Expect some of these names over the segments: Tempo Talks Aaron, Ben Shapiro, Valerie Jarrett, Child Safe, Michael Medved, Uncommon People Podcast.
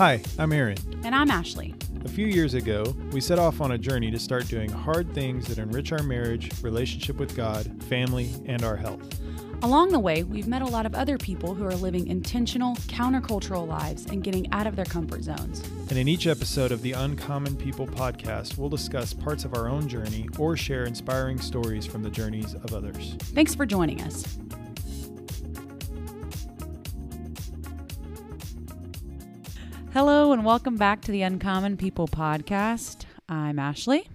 Hi, I'm Aaron. And I'm Ashley. A few years ago, we set off on a journey to start doing hard things that enrich our marriage, relationship with God, family, and our health. Along the way, we've met a lot of other people who are living intentional, countercultural lives and getting out of their comfort zones. And in each episode of the Uncommon People Podcast, we'll discuss parts of our own journey or share inspiring stories from the journeys of others. Thanks for joining us. Hello and welcome back to the Uncommon People Podcast. I'm Ashley.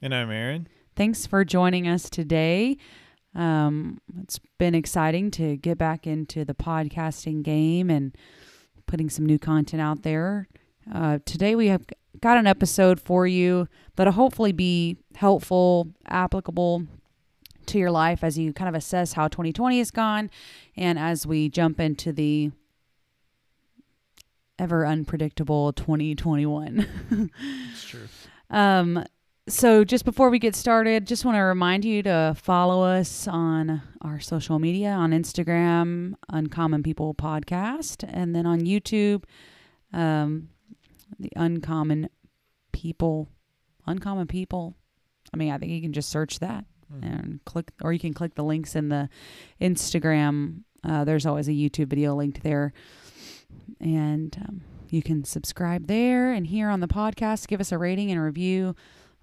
And I'm Aaron. Thanks for joining us today. It's been exciting to get back into the podcasting game and putting some new content out there. Today we have got an episode for you that'll hopefully be helpful, applicable to your life as you kind of assess how 2020 has gone and as we jump into the ever unpredictable 2021. It's true. So just before we get started, just want to remind you to follow us on our social media, on Instagram, Uncommon People Podcast, and then on YouTube, the Uncommon People. I mean, I think you can just search that and click, or you can click the links in the Instagram. There's always a YouTube video linked there. And you can subscribe there and here on the podcast. Give us a rating and a review.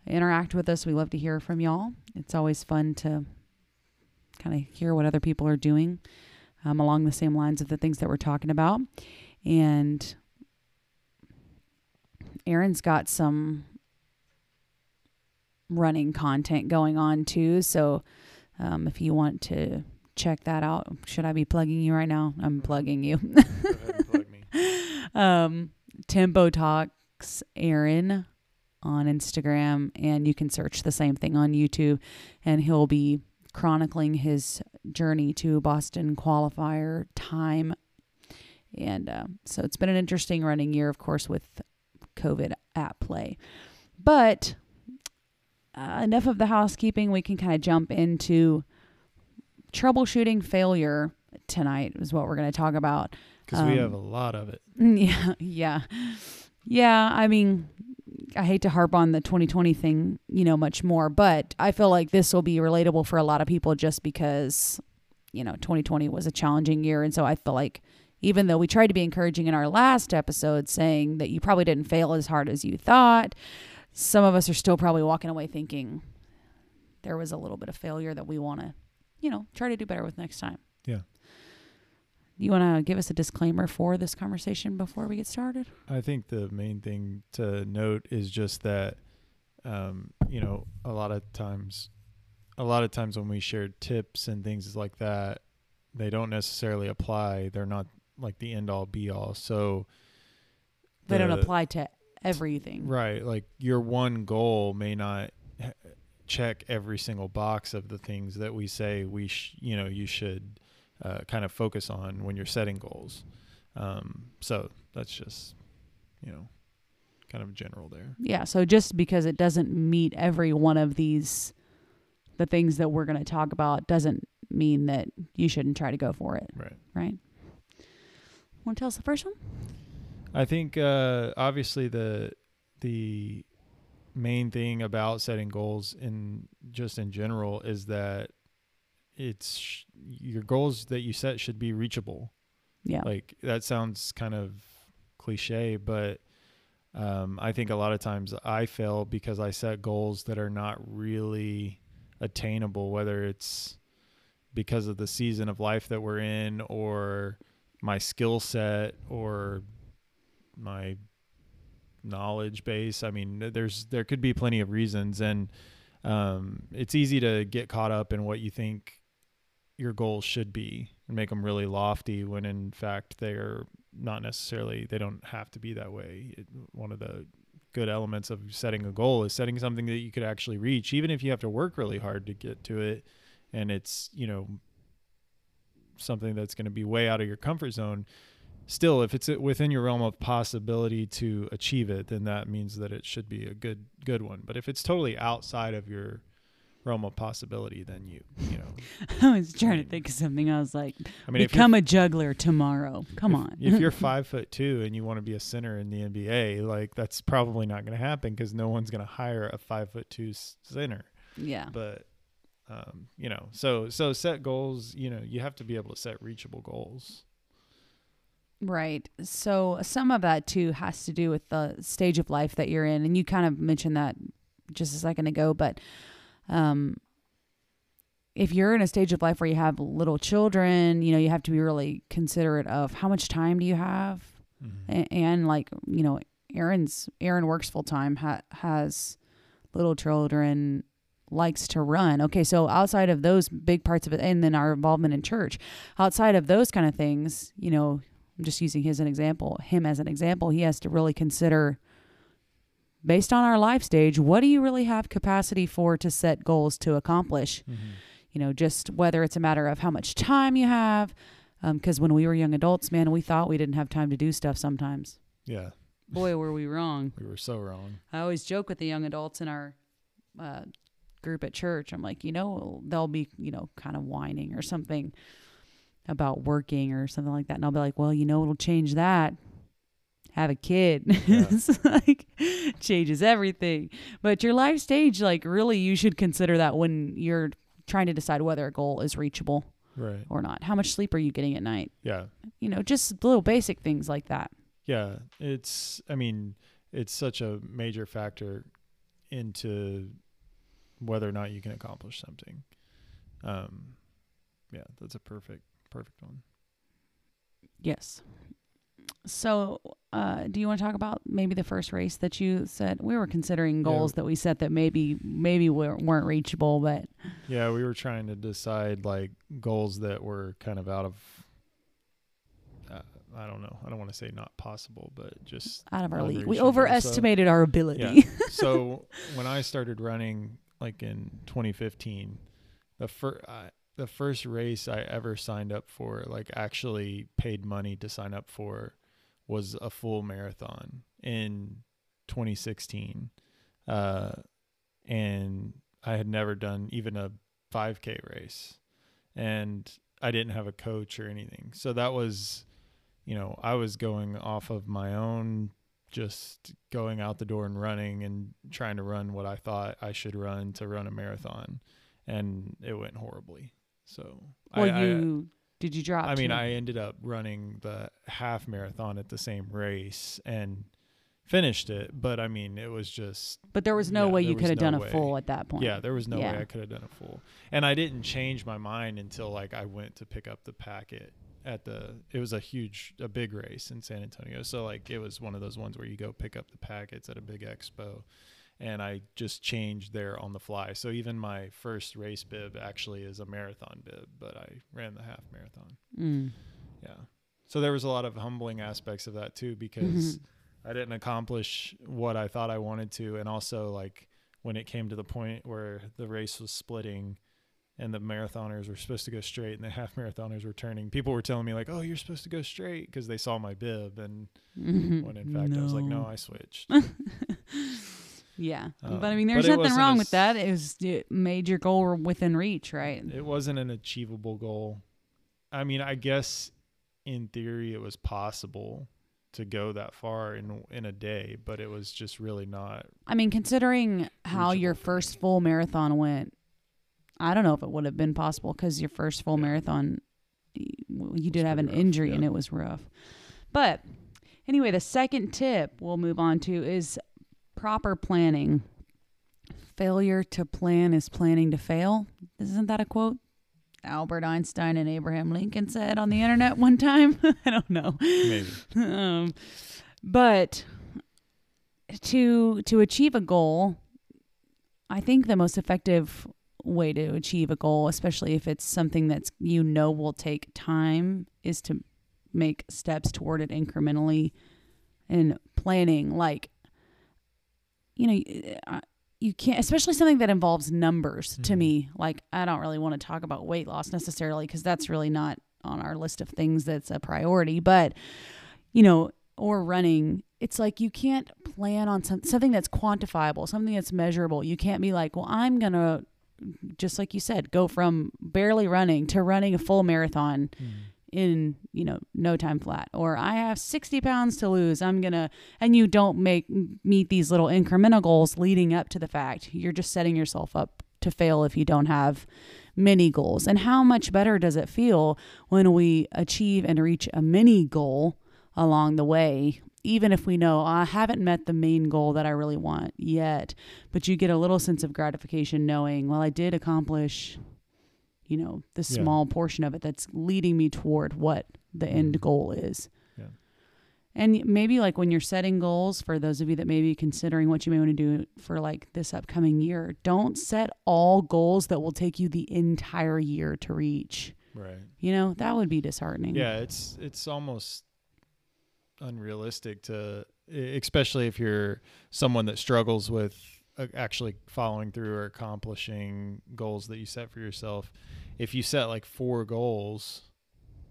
Interact with us. We love to hear from y'all. It's always fun to kind of hear what other people are doing along the same lines of the things that we're talking about. And Aaron's got some running content going on too. So if you want to check that out, should I be plugging you right now? I'm plugging you. Go ahead and plug me. Tempo Talks Aaron on Instagram, and you can search the same thing on YouTube, and he'll be chronicling his journey to Boston qualifier time. And so it's been an interesting running year, of course, with COVID at play. But enough of the housekeeping. We can kind of jump into troubleshooting failure tonight is what we're going to talk about. Because we have a lot of it. Yeah. I mean, I hate to harp on the 2020 thing, much more, but I feel like this will be relatable for a lot of people just because, 2020 was a challenging year. And so I feel like even though we tried to be encouraging in our last episode saying that you probably didn't fail as hard as you thought, some of us are still probably walking away thinking there was a little bit of failure that we want to, try to do better with next time. Yeah. You want to give us a disclaimer for this conversation before we get started? I think the main thing to note is just that, a lot of times when we share tips and things like that, they don't necessarily apply. They're not like the end all be all. So they don't apply to everything. Right. Like your one goal may not check every single box of the things that we say you should kind of focus on when you're setting goals. So that's just, kind of general there. Yeah. So just because it doesn't meet every one of these, the things that we're going to talk about doesn't mean that you shouldn't try to go for it. Right. Want to tell us the first one? I think, obviously the main thing about setting goals in general is that it's your goals that you set should be reachable. Yeah. Like that sounds kind of cliche, but I think a lot of times I fail because I set goals that are not really attainable, whether it's because of the season of life that we're in or my skill set or my knowledge base. I mean, there could be plenty of reasons, and it's easy to get caught up in what you think your goals should be and make them really lofty when in fact they're not necessarily, they don't have to be that way. One of the good elements of setting a goal is setting something that you could actually reach, even if you have to work really hard to get to it. And it's, something that's going to be way out of your comfort zone. Still, if it's within your realm of possibility to achieve it, then that means that it should be a good one. But if it's totally outside of your realm of possibility than you know. I was trying to think of something. I was like, become a juggler tomorrow. Come on. If you're 5'2" and you want to be a center in the NBA, like that's probably not going to happen because no one's going to hire a 5'2" center. Yeah. But so set goals. You know, you have to be able to set reachable goals. Right. So some of that too has to do with the stage of life that you're in, and you kind of mentioned that just a second ago, but if you're in a stage of life where you have little children, you know, you have to be really considerate of how much time do you have. Mm-hmm. And like, you know, Aaron works full time, has little children, likes to run. Okay. So outside of those big parts of it, and then our involvement in church, outside of those kind of things, you know, I'm just using him as an example, he has to really consider, based on our life stage, what do you really have capacity for to set goals to accomplish? Mm-hmm. You know, just whether it's a matter of how much time you have, because when we were young adults, man, we thought we didn't have time to do stuff sometimes. Yeah. Boy, were we wrong. We were so wrong. I always joke with the young adults in our group at church. I'm like, you know, they'll be, you know, kind of whining or something about working or something like that. And I'll be like, well, you know, it'll change that. Have a kid. Yeah. It's like changes everything. But your life stage, like really you should consider that when you're trying to decide whether a goal is reachable or not. How much sleep are you getting at night? Yeah. You know, just little basic things like that. Yeah. It's such a major factor into whether or not you can accomplish something. Yeah, that's a perfect one. Yes. So, do you want to talk about maybe the first race that you said we were considering goals that we set that maybe weren't reachable, but yeah, we were trying to decide like goals that were kind of out of, I don't know. I don't want to say not possible, but just out of our league. We overestimated our ability. Yeah. So when I started running like in 2015, the first race I ever signed up for, like actually paid money to sign up for, was a full marathon in 2016. And I had never done even a 5K race, and I didn't have a coach or anything. So that was, you know, I was going off of my own, just going out the door and running and trying to run what I thought I should run to run a marathon. And it went horribly. So did you drop? I mean, I ended up running the half marathon at the same race and finished it. But I mean, it was just. But there was no way you could have done a full at that point. Yeah, there was no way I could have done a full. And I didn't change my mind until like I went to pick up the packet at the. It was a big race in San Antonio. So like it was one of those ones where you go pick up the packets at a big expo. And I just changed there on the fly. So even my first race bib actually is a marathon bib, but I ran the half marathon. Mm. Yeah. So there was a lot of humbling aspects of that too, because I didn't accomplish what I thought I wanted to. And also like when it came to the point where the race was splitting and the marathoners were supposed to go straight and the half marathoners were turning, people were telling me like, oh, you're supposed to go straight, because they saw my bib. And when in fact I was like, no, I switched. Yeah. But I mean, there's nothing wrong with that. It made your goal within reach, right? It wasn't an achievable goal. I mean, I guess in theory it was possible to go that far in a day, but it was just really not. I mean, considering how your first full marathon went, I don't know if it would have been possible, because your first full marathon, you did have an injury and it was rough. But anyway, the second tip we'll move on to is proper planning. Failure to plan is planning to fail. Isn't that a quote Albert Einstein and Abraham Lincoln said on the internet one time? I don't know. Maybe. But to achieve a goal, I think the most effective way to achieve a goal, especially if it's something that's, you know, will take time, is to make steps toward it incrementally and planning, like, you know, you can't, especially something that involves numbers. To me, like, I don't really want to talk about weight loss necessarily, because that's really not on our list of things that's a priority, but, you know, or running, it's like, you can't plan on something that's quantifiable, something that's measurable. You can't be like, well, I'm going to just like you said, go from barely running to running a full marathon in, you know, no time flat. Or I have 60 pounds to lose. And you don't meet these little incremental goals leading up to the fact. You're just setting yourself up to fail if you don't have mini goals. And how much better does it feel when we achieve and reach a mini goal along the way, even if we know I haven't met the main goal that I really want yet, but you get a little sense of gratification knowing, well, I did accomplish, you know, the small portion of it that's leading me toward what the end goal is. Yeah. And maybe like when you're setting goals, for those of you that may be considering what you may want to do for like this upcoming year, don't set all goals that will take you the entire year to reach. Right. You know, that would be disheartening. Yeah. It's almost unrealistic to, especially if you're someone that struggles with actually following through or accomplishing goals that you set for yourself. If you set like 4 goals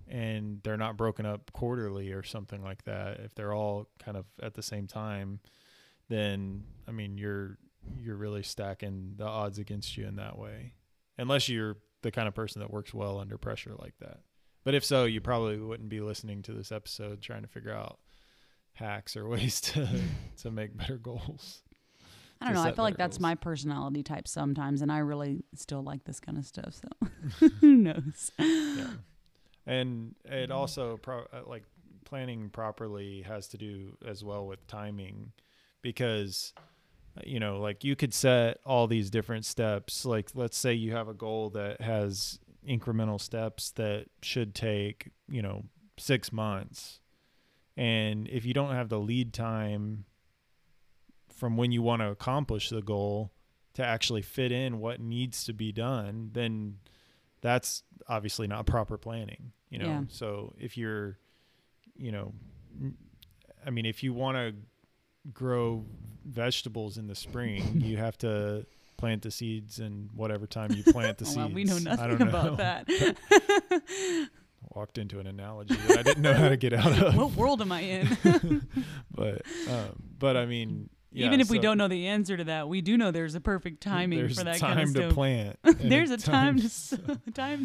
and they're not broken up quarterly or something like that, if they're all kind of at the same time, then I mean, you're really stacking the odds against you in that way, unless you're the kind of person that works well under pressure like that. But if so, you probably wouldn't be listening to this episode trying to figure out hacks or ways to make better goals. I don't know. I feel like that's my personality type sometimes, and I really still like this kind of stuff. So who knows? Yeah. And it also like planning properly has to do as well with timing, because, you know, like you could set all these different steps. Like let's say you have a goal that has incremental steps that should take, you know, 6 months. And if you don't have the lead time from when you want to accomplish the goal to actually fit in what needs to be done, then that's obviously not proper planning, you know? Yeah. So if you're, you know, I mean, if you want to grow vegetables in the spring, you have to plant the seeds and whatever time you plant the seeds. Well, we know nothing about that. Walked into an analogy that I didn't know how to get out of. What world am I in? But I mean, yeah, even if we don't know the answer to that, we do know there's a perfect timing for that kind of stuff. There's time to plant. There's a time to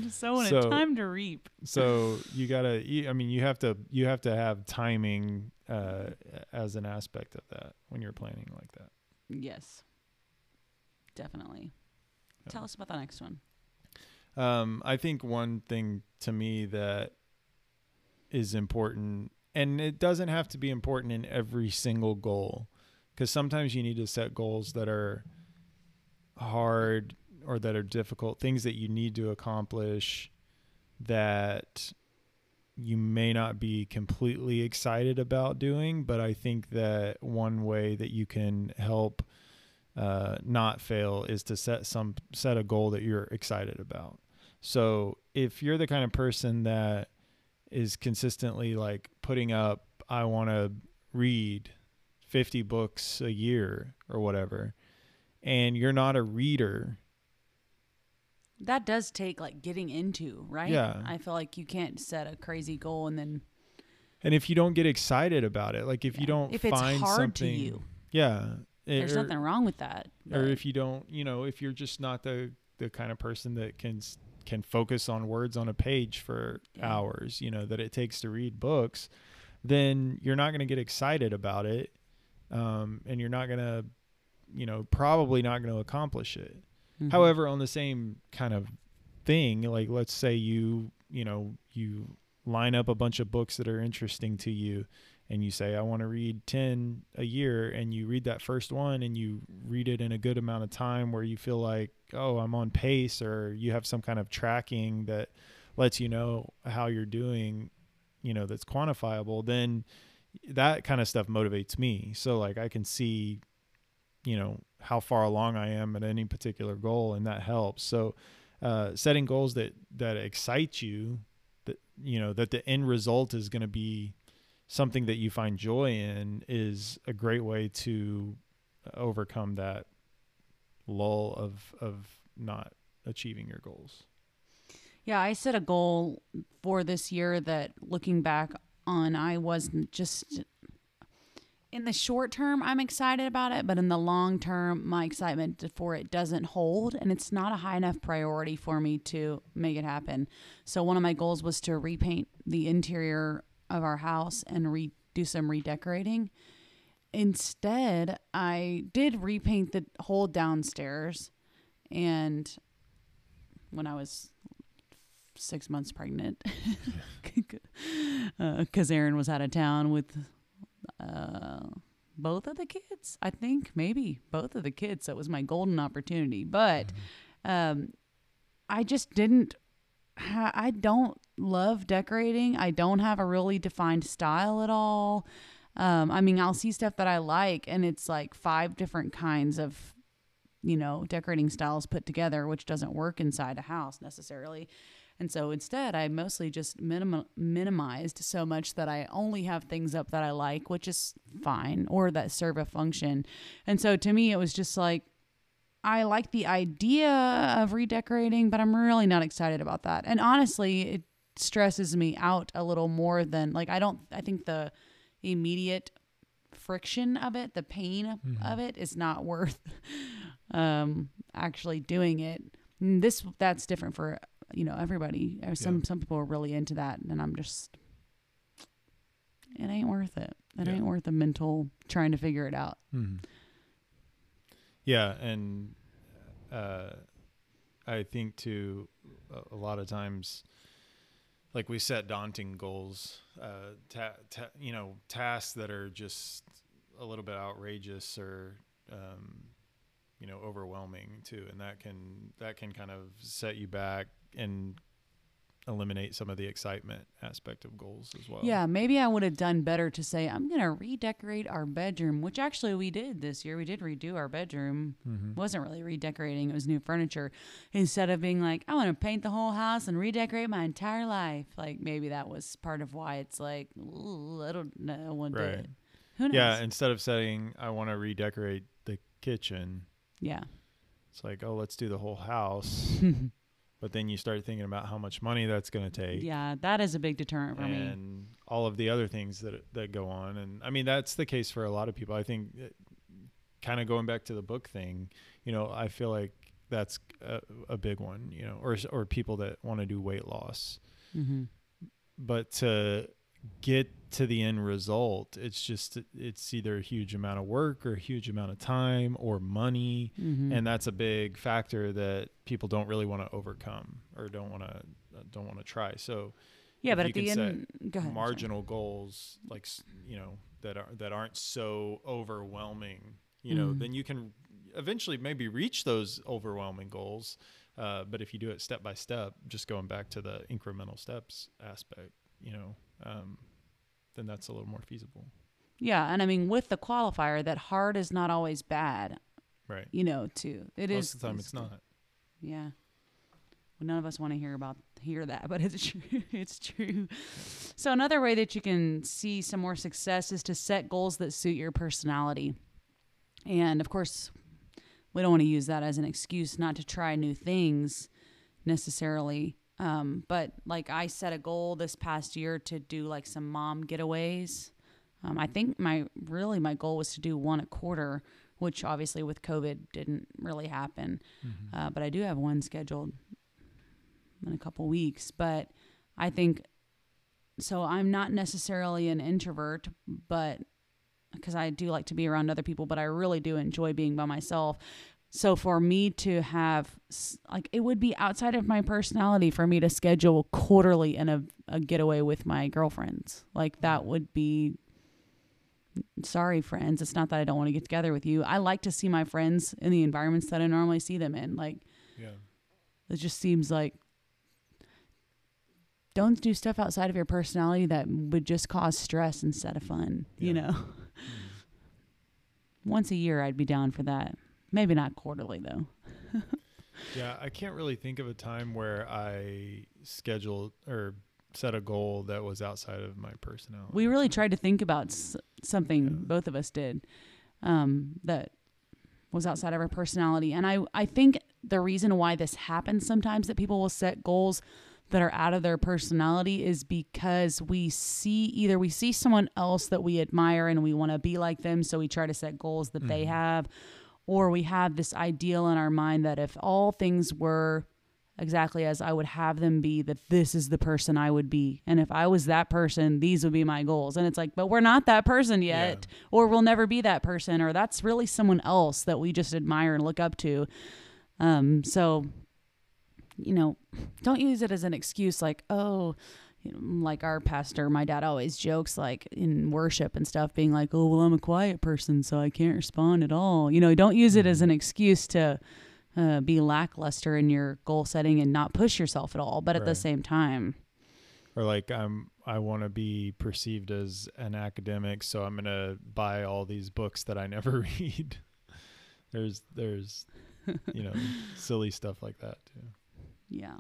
sow and a time to reap. So you gotta. I mean, you have to have timing as an aspect of that when you're planning like that. Yes. Definitely. Yeah. Tell us about the next one. I think one thing to me that is important, and it doesn't have to be important in every single goal, because sometimes you need to set goals that are hard or that are difficult, things that you need to accomplish that you may not be completely excited about doing. But I think that one way that you can help not fail is to set a goal that you're excited about. So if you're the kind of person that is consistently like putting up, I want to read 50 books a year or whatever, and you're not a reader, that does take like getting into, right? Yeah. I feel like you can't set a crazy goal and if you don't get excited about it, like if you don't find something, if it's hard to you, there's nothing wrong with that. Or if you don't, you know, if you're just not the kind of person that can focus on words on a page for hours, you know, that it takes to read books, then you're not going to get excited about it. And you're not going to, you know, probably not going to accomplish it. Mm-hmm. However, on the same kind of thing, like let's say you line up a bunch of books that are interesting to you, and you say, I want to read 10 a year, and you read that first one and you read it in a good amount of time where you feel like, oh, I'm on pace, or you have some kind of tracking that lets you know how you're doing, you know, that's quantifiable, then that kind of stuff motivates me. So like I can see, you know, how far along I am at any particular goal, and that helps. So setting goals that excite you, that, you know, that the end result is going to be something that you find joy in, is a great way to overcome that lull of not achieving your goals. Yeah, I set a goal for this year that, looking back on, I wasn't just in the short term, I'm excited about it, but in the long term, my excitement for it doesn't hold, and it's not a high enough priority for me to make it happen. So one of my goals was to repaint the interior of our house and do some redecorating. Instead, I did repaint the whole downstairs, and when I was 6 months pregnant, because Aaron was out of town with both of the kids, I think, maybe both of the kids. So it was my golden opportunity. But I just didn't. I don't love decorating. I don't have a really defined style at all. I mean, I'll see stuff that I like, and it's like 5 different kinds of, you know, decorating styles put together, which doesn't work inside a house necessarily. And so instead, I mostly just minimized so much that I only have things up that I like, which is fine, or that serve a function. And so to me, it was just like, I like the idea of redecorating, but I'm really not excited about that. And honestly, it stresses me out a little more than, like, I think the immediate friction of it, the pain of it, is not worth actually doing it. That's different for, you know, everybody. Some people are really into that, and I'm just, it ain't worth it. It ain't worth the mental trying to figure it out. Mm-hmm. Yeah. And, I think too, a lot of times, like, we set daunting goals, tasks that are just a little bit outrageous or, you know, overwhelming too. And that can kind of set you back and eliminate some of the excitement aspect of goals as well. Yeah, maybe I would have done better to say, I'm going to redecorate our bedroom, which actually we did this year. We did redo our bedroom. Mm-hmm. Wasn't really redecorating. It was new furniture. Instead of being like, I want to paint the whole house and redecorate my entire life. Like, maybe that was part of why it's like, I don't know. One day. Right. Who knows? Yeah, instead of saying, I want to redecorate the kitchen. Yeah. It's like, oh, let's do the whole house. But then you start thinking about how much money that's going to take. Yeah, that is a big deterrent for me. And all of the other things that go on. And I mean, that's the case for a lot of people. I think kind of going back to the book thing, you know, I feel like that's a big one, you know, or people that want to do weight loss. Mm-hmm. But to get to the end result, it's either a huge amount of work or a huge amount of time or money. Mm-hmm. And that's a big factor that people don't really want to overcome or don't want to try. So yeah, but at the end, go ahead, marginal goals, like, you know, that aren't so overwhelming, you know, then you can eventually maybe reach those overwhelming goals. But if you do it step by step, just going back to the incremental steps aspect, you know, then that's a little more feasible. Yeah. And I mean, with the qualifier that hard is not always bad. Right. You know, too. Most of the time it's not. Yeah. Well, none of us want to hear that, but it's true. It's true. So another way that you can see some more success is to set goals that suit your personality. And of course, we don't want to use that as an excuse not to try new things necessarily. But like, I set a goal this past year to do like some mom getaways. I think my goal was to do one a quarter, which obviously with COVID didn't really happen. Mm-hmm. But I do have one scheduled in a couple weeks, but I think, so I'm not necessarily an introvert, but because I do like to be around other people, but I really do enjoy being by myself. So for me to have, like, it would be outside of my personality for me to schedule quarterly in a getaway with my girlfriends. Like, that would be, sorry, friends. It's not that I don't want to get together with you. I like to see my friends in the environments that I normally see them in. Like, yeah, it just seems like, don't do stuff outside of your personality that would just cause stress instead of fun, you know? Once a year, I'd be down for that. Maybe not quarterly though. Yeah, I can't really think of a time where I scheduled or set a goal that was outside of my personality. We really tried to think about something, both of us did, that was outside of our personality. And I think the reason why this happens sometimes, that people will set goals that are out of their personality is because we see someone else that we admire and we want to be like them, so we try to set goals that they have, or we have this ideal in our mind that if all things were exactly as I would have them be, that this is the person I would be. And if I was that person, these would be my goals. And it's like, but we're not that person yet, or we'll never be that person, or that's really someone else that we just admire and look up to. So, you know, don't use it as an excuse like, oh, you know, like our pastor, my dad always jokes like in worship and stuff being like, oh, well, I'm a quiet person, so I can't respond at all. You know, don't use it as an excuse to be lackluster in your goal setting and not push yourself at all. But at the same time, or like, I want to be perceived as an academic, so I'm going to buy all these books that I never read. there's, you know, silly stuff like that too. Yeah.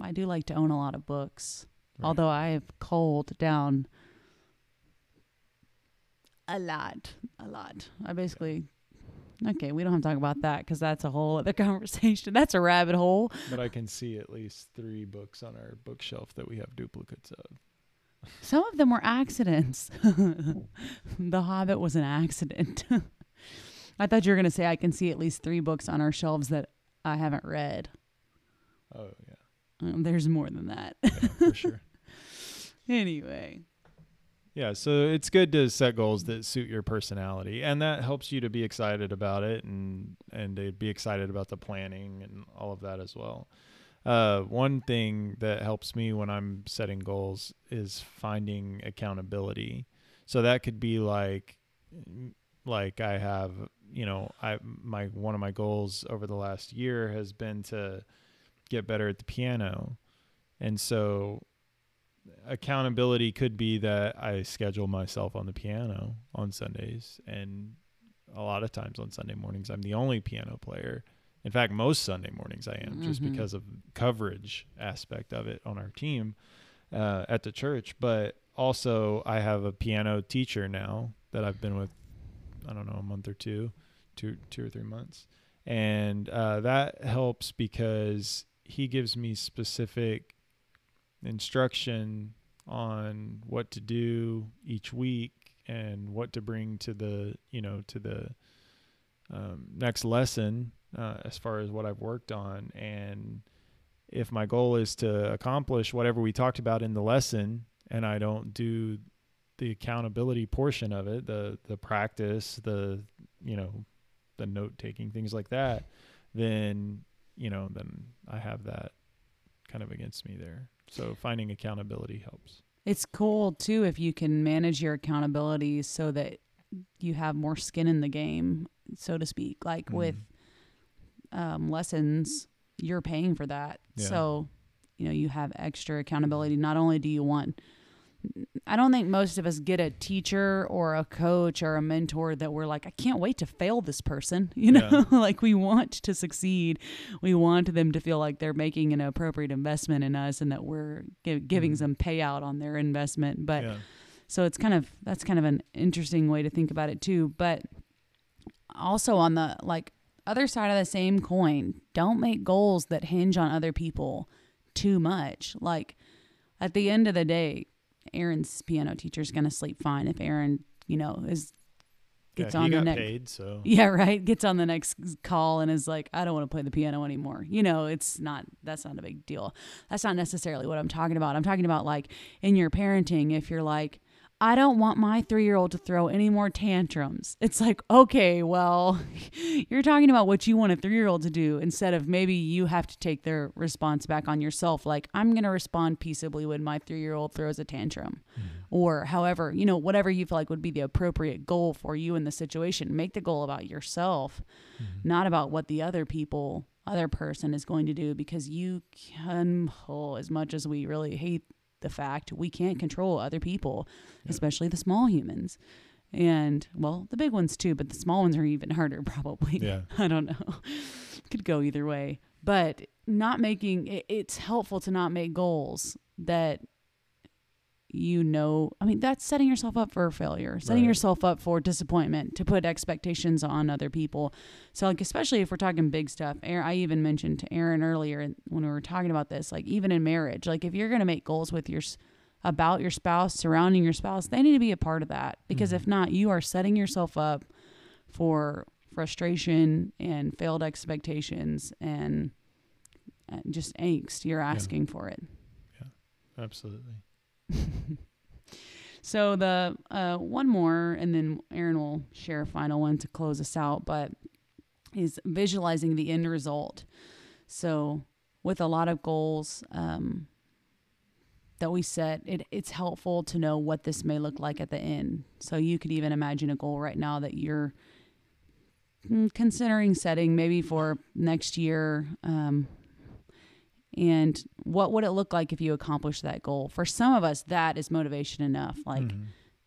I do like to own a lot of books, although I have culled down a lot. I basically, okay, we don't have to talk about that because that's a whole other conversation. That's a rabbit hole. But I can see at least 3 books on our bookshelf that we have duplicates of. Some of them were accidents. The Hobbit was an accident. I thought you were going to say I can see at least 3 books on our shelves that I haven't read. Oh, yeah. There's more than that. Yeah, for sure. Anyway. Yeah, so it's good to set goals that suit your personality, and that helps you to be excited about it and to be excited about the planning and all of that as well. One thing that helps me when I'm setting goals is finding accountability. So that could be like I have, you know, one of my goals over the last year has been to get better at the piano. And so accountability could be that I schedule myself on the piano on Sundays, and a lot of times on Sunday mornings I'm the only piano player. In fact, most Sunday mornings I am, just because of coverage aspect of it on our team at the church. But also I have a piano teacher now that I've been with, I don't know, a month or two or 3 months, and that helps because he gives me specific instruction on what to do each week and what to bring to the, you know, to the next lesson, as far as what I've worked on. And if my goal is to accomplish whatever we talked about in the lesson, and I don't do the accountability portion of it, the practice, the, you know, the note taking, things like that, then, you know, then I have that kind of against me there. So finding accountability helps. It's cool too if you can manage your accountability so that you have more skin in the game, so to speak. Like with lessons, you're paying for that. Yeah. So, you know, you have extra accountability. Not only do you want, I don't think most of us get a teacher or a coach or a mentor that we're like, I can't wait to fail this person. You know, like we want to succeed. We want them to feel like they're making an appropriate investment in us and that we're giving them payout on their investment. But so it's kind of, that's kind of an interesting way to think about it too. But also on the like other side of the same coin, don't make goals that hinge on other people too much. Like at the end of the day, Aaron's piano teacher is going to sleep fine if Aaron, you know, gets on the next paid, so. Yeah, right. Gets on the next call and is like, I don't want to play the piano anymore. You know, that's not a big deal. That's not necessarily what I'm talking about. I'm talking about like in your parenting, if you're like, I don't want my 3-year-old to throw any more tantrums. It's like, okay, well, you're talking about what you want a 3-year-old to do instead of maybe you have to take their response back on yourself. Like, I'm going to respond peaceably when my 3-year-old throws a tantrum or however, you know, whatever you feel like would be the appropriate goal for you in the situation. Make the goal about yourself, not about what the other person is going to do, because you can, as much as we really hate the fact we can't control other people, especially the small humans. And well, the big ones too, but the small ones are even harder probably. Yeah. I don't know. Could go either way, but it's helpful to not make goals that you know, I mean, that's setting yourself up for failure, setting right. yourself up for disappointment, to put expectations on other people. So like, especially if we're talking big stuff, I even mentioned to Aaron earlier when we were talking about this, like even in marriage, like if you're going to make goals with about your spouse, surrounding your spouse, they need to be a part of that, because if not, you are setting yourself up for frustration and failed expectations and just angst. You're asking for it. Yeah, absolutely. So the one more, and then Aaron will share a final one to close us out, but is visualizing the end result. So with a lot of goals that we set, it's helpful to know what this may look like at the end. So you could even imagine a goal right now that you're considering setting maybe for next year, and what would it look like if you accomplished that goal? For some of us, that is motivation enough. Like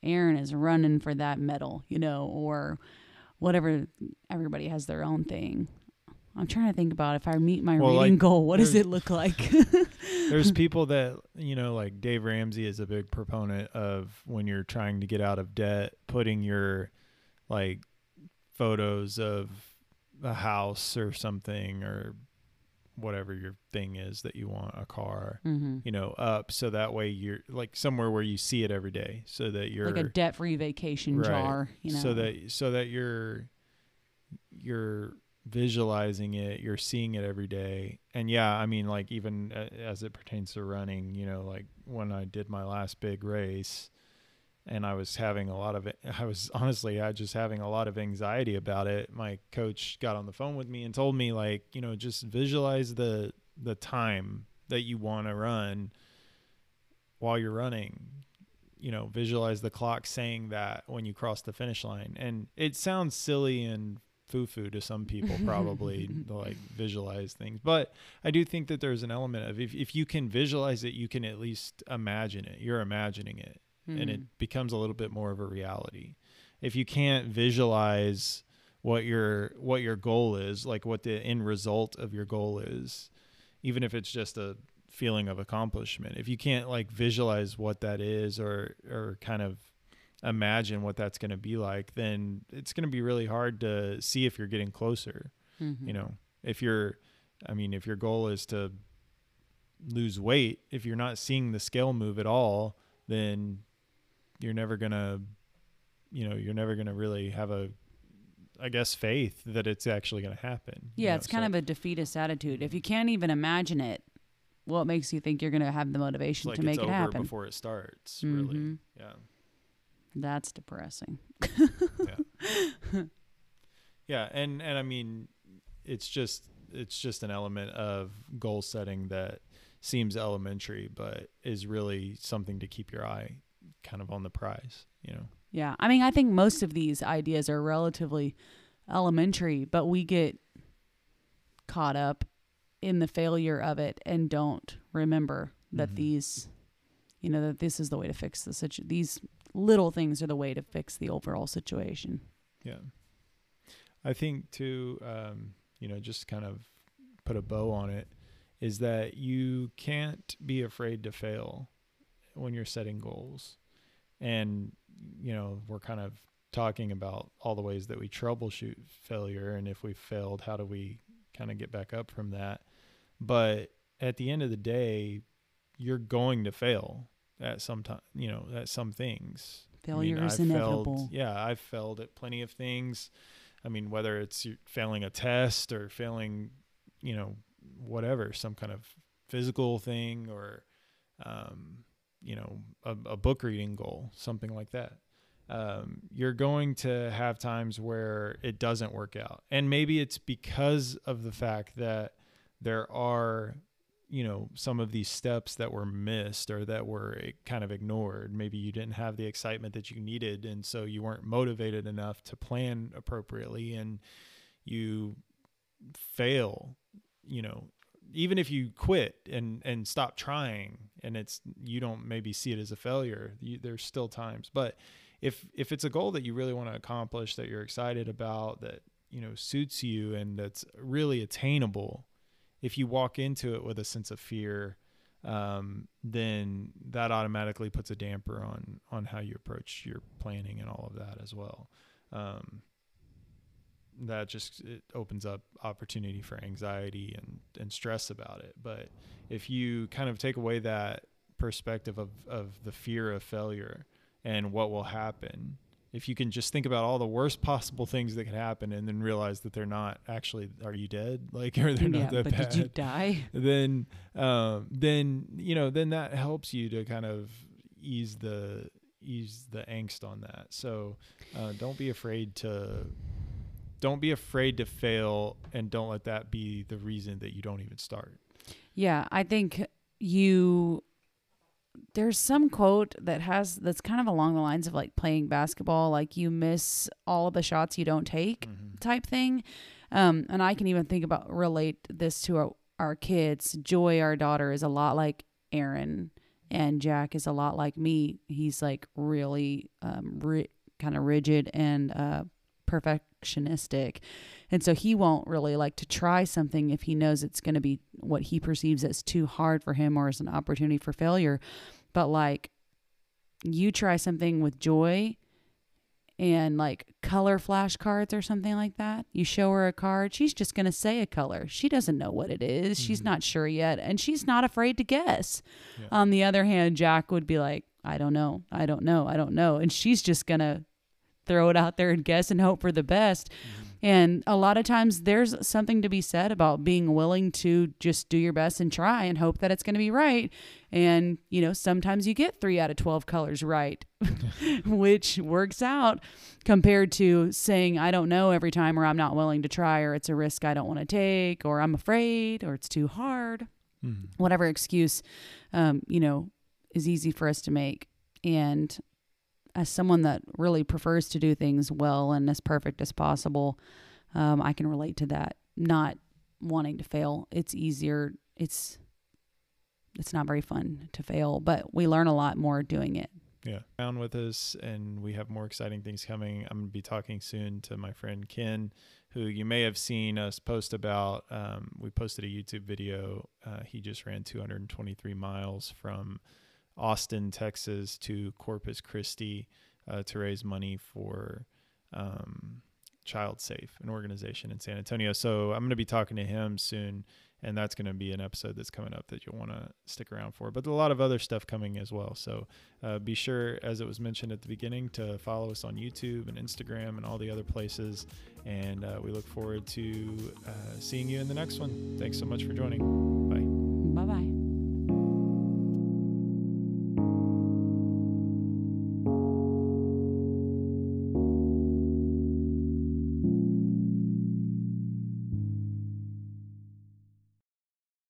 Aaron is running for that medal, you know, or whatever. Everybody has their own thing. I'm trying to think about if I meet my reading goal, what does it look like? There's people that, you know, like Dave Ramsey is a big proponent of, when you're trying to get out of debt, putting your like photos of a house or something, or whatever your thing is that you want, a car, you know, up. So that way you're like somewhere where you see it every day, so that you're like a debt-free vacation jar, you know, so that you're visualizing it, you're seeing it every day. And yeah, I mean, like even as it pertains to running, you know, like when I did my last big race, and I was having a lot of it, I was just having a lot of anxiety about it. My coach got on the phone with me and told me, like, you know, just visualize the time that you want to run while you're running, you know, visualize the clock saying that when you cross the finish line. And it sounds silly and foo-foo to some people, probably, to like visualize things. But I do think that there's an element of, if you can visualize it, you can at least imagine it. You're imagining it. And it becomes a little bit more of a reality. If you can't visualize what your goal is, like what the end result of your goal is, even if it's just a feeling of accomplishment, if you can't like visualize what that is, or kind of imagine what that's going to be like, then it's going to be really hard to see if you're getting closer. You know, if your goal is to lose weight, if you're not seeing the scale move at all, then you're never going to really have a, I guess, faith that it's actually going to happen. Yeah. You know? It's kind of a defeatist attitude. If you can't even imagine it, well, it makes you think you're going to have the motivation to make it happen before it starts. Really? Yeah. That's depressing. Yeah. Yeah. And I mean, it's just an element of goal setting that seems elementary, but is really something to keep your eye kind of on the prize, you know? Yeah. I mean, I think most of these ideas are relatively elementary, but we get caught up in the failure of it and don't remember that these, you know, that this is the way to fix the situation. These little things are the way to fix the overall situation. Yeah. I think too, you know, just kind of put a bow on it, is that you can't be afraid to fail when you're setting goals. And, you know, we're kind of talking about all the ways that we troubleshoot failure, and if we failed, how do we kind of get back up from that? But at the end of the day, you're going to fail at some time, you know, at some things. Failure is inevitable. I've failed at plenty of things. I mean, whether it's failing a test or failing, you know, whatever, some kind of physical thing, or, you know, a book reading goal, something like that. You're going to have times where it doesn't work out. And maybe it's because of the fact that there are, you know, some of these steps that were missed or that were kind of ignored. Maybe you didn't have the excitement that you needed, and so you weren't motivated enough to plan appropriately, and you fail. You know, even if you quit and stop trying, and you don't maybe see it as a failure, there's still times. But if it's a goal that you really want to accomplish, that you're excited about, that, you know, suits you and that's really attainable, if you walk into it with a sense of fear then that automatically puts a damper on how you approach your planning and all of that as well. That just, it opens up opportunity for anxiety and stress about it. But if you kind of take away that perspective of the fear of failure and what will happen, if you can just think about all the worst possible things that could happen and then realize that they're not actually, are you dead? Like, or they're not that bad. Did you die? Then, you know, then that helps you to kind of ease the angst on that. So, don't be afraid to fail, and don't let that be the reason that you don't even start. Yeah. I think there's some quote that's kind of along the lines of like playing basketball, like you miss all the shots you don't take, mm-hmm. type thing. And I can even relate this to our kids. Joy, our daughter, is a lot like Aaron, and Jack is a lot like me. He's like really kind of rigid and perfectionistic. And so he won't really like to try something if he knows it's going to be what he perceives as too hard for him or as an opportunity for failure. But like, you try something with Joy and like color flashcards or something like that. You show her a card, she's just going to say a color. She doesn't know what it is. Mm-hmm. She's not sure yet. And she's not afraid to guess. Yeah. On the other hand, Jack would be like, I don't know. And she's just going to throw it out there and guess and hope for the best. Mm-hmm. And a lot of times there's something to be said about being willing to just do your best and try and hope that it's going to be right. And, you know, sometimes you get 3 out of 12 colors right, which works out compared to saying, I don't know every time, or I'm not willing to try, or it's a risk I don't want to take, or I'm afraid, or it's too hard, mm-hmm. whatever excuse, you know, is easy for us to make. And as someone that really prefers to do things well and as perfect as possible, I can relate to that. Not wanting to fail. It's easier. It's not very fun to fail, but we learn a lot more doing it. Yeah. Down with us, and we have more exciting things coming. I'm going to be talking soon to my friend Ken, who you may have seen us post about. We posted a YouTube video. He just ran 223 miles from Austin, Texas to Corpus Christi to raise money for Child Safe, an organization in San Antonio. So I'm going to be talking to him soon, and that's going to be an episode that's coming up that you'll want to stick around for. But a lot of other stuff coming as well. So be sure, as it was mentioned at the beginning, to follow us on YouTube and Instagram and all the other places. And we look forward to seeing you in the next one. Thanks so much for joining. Bye.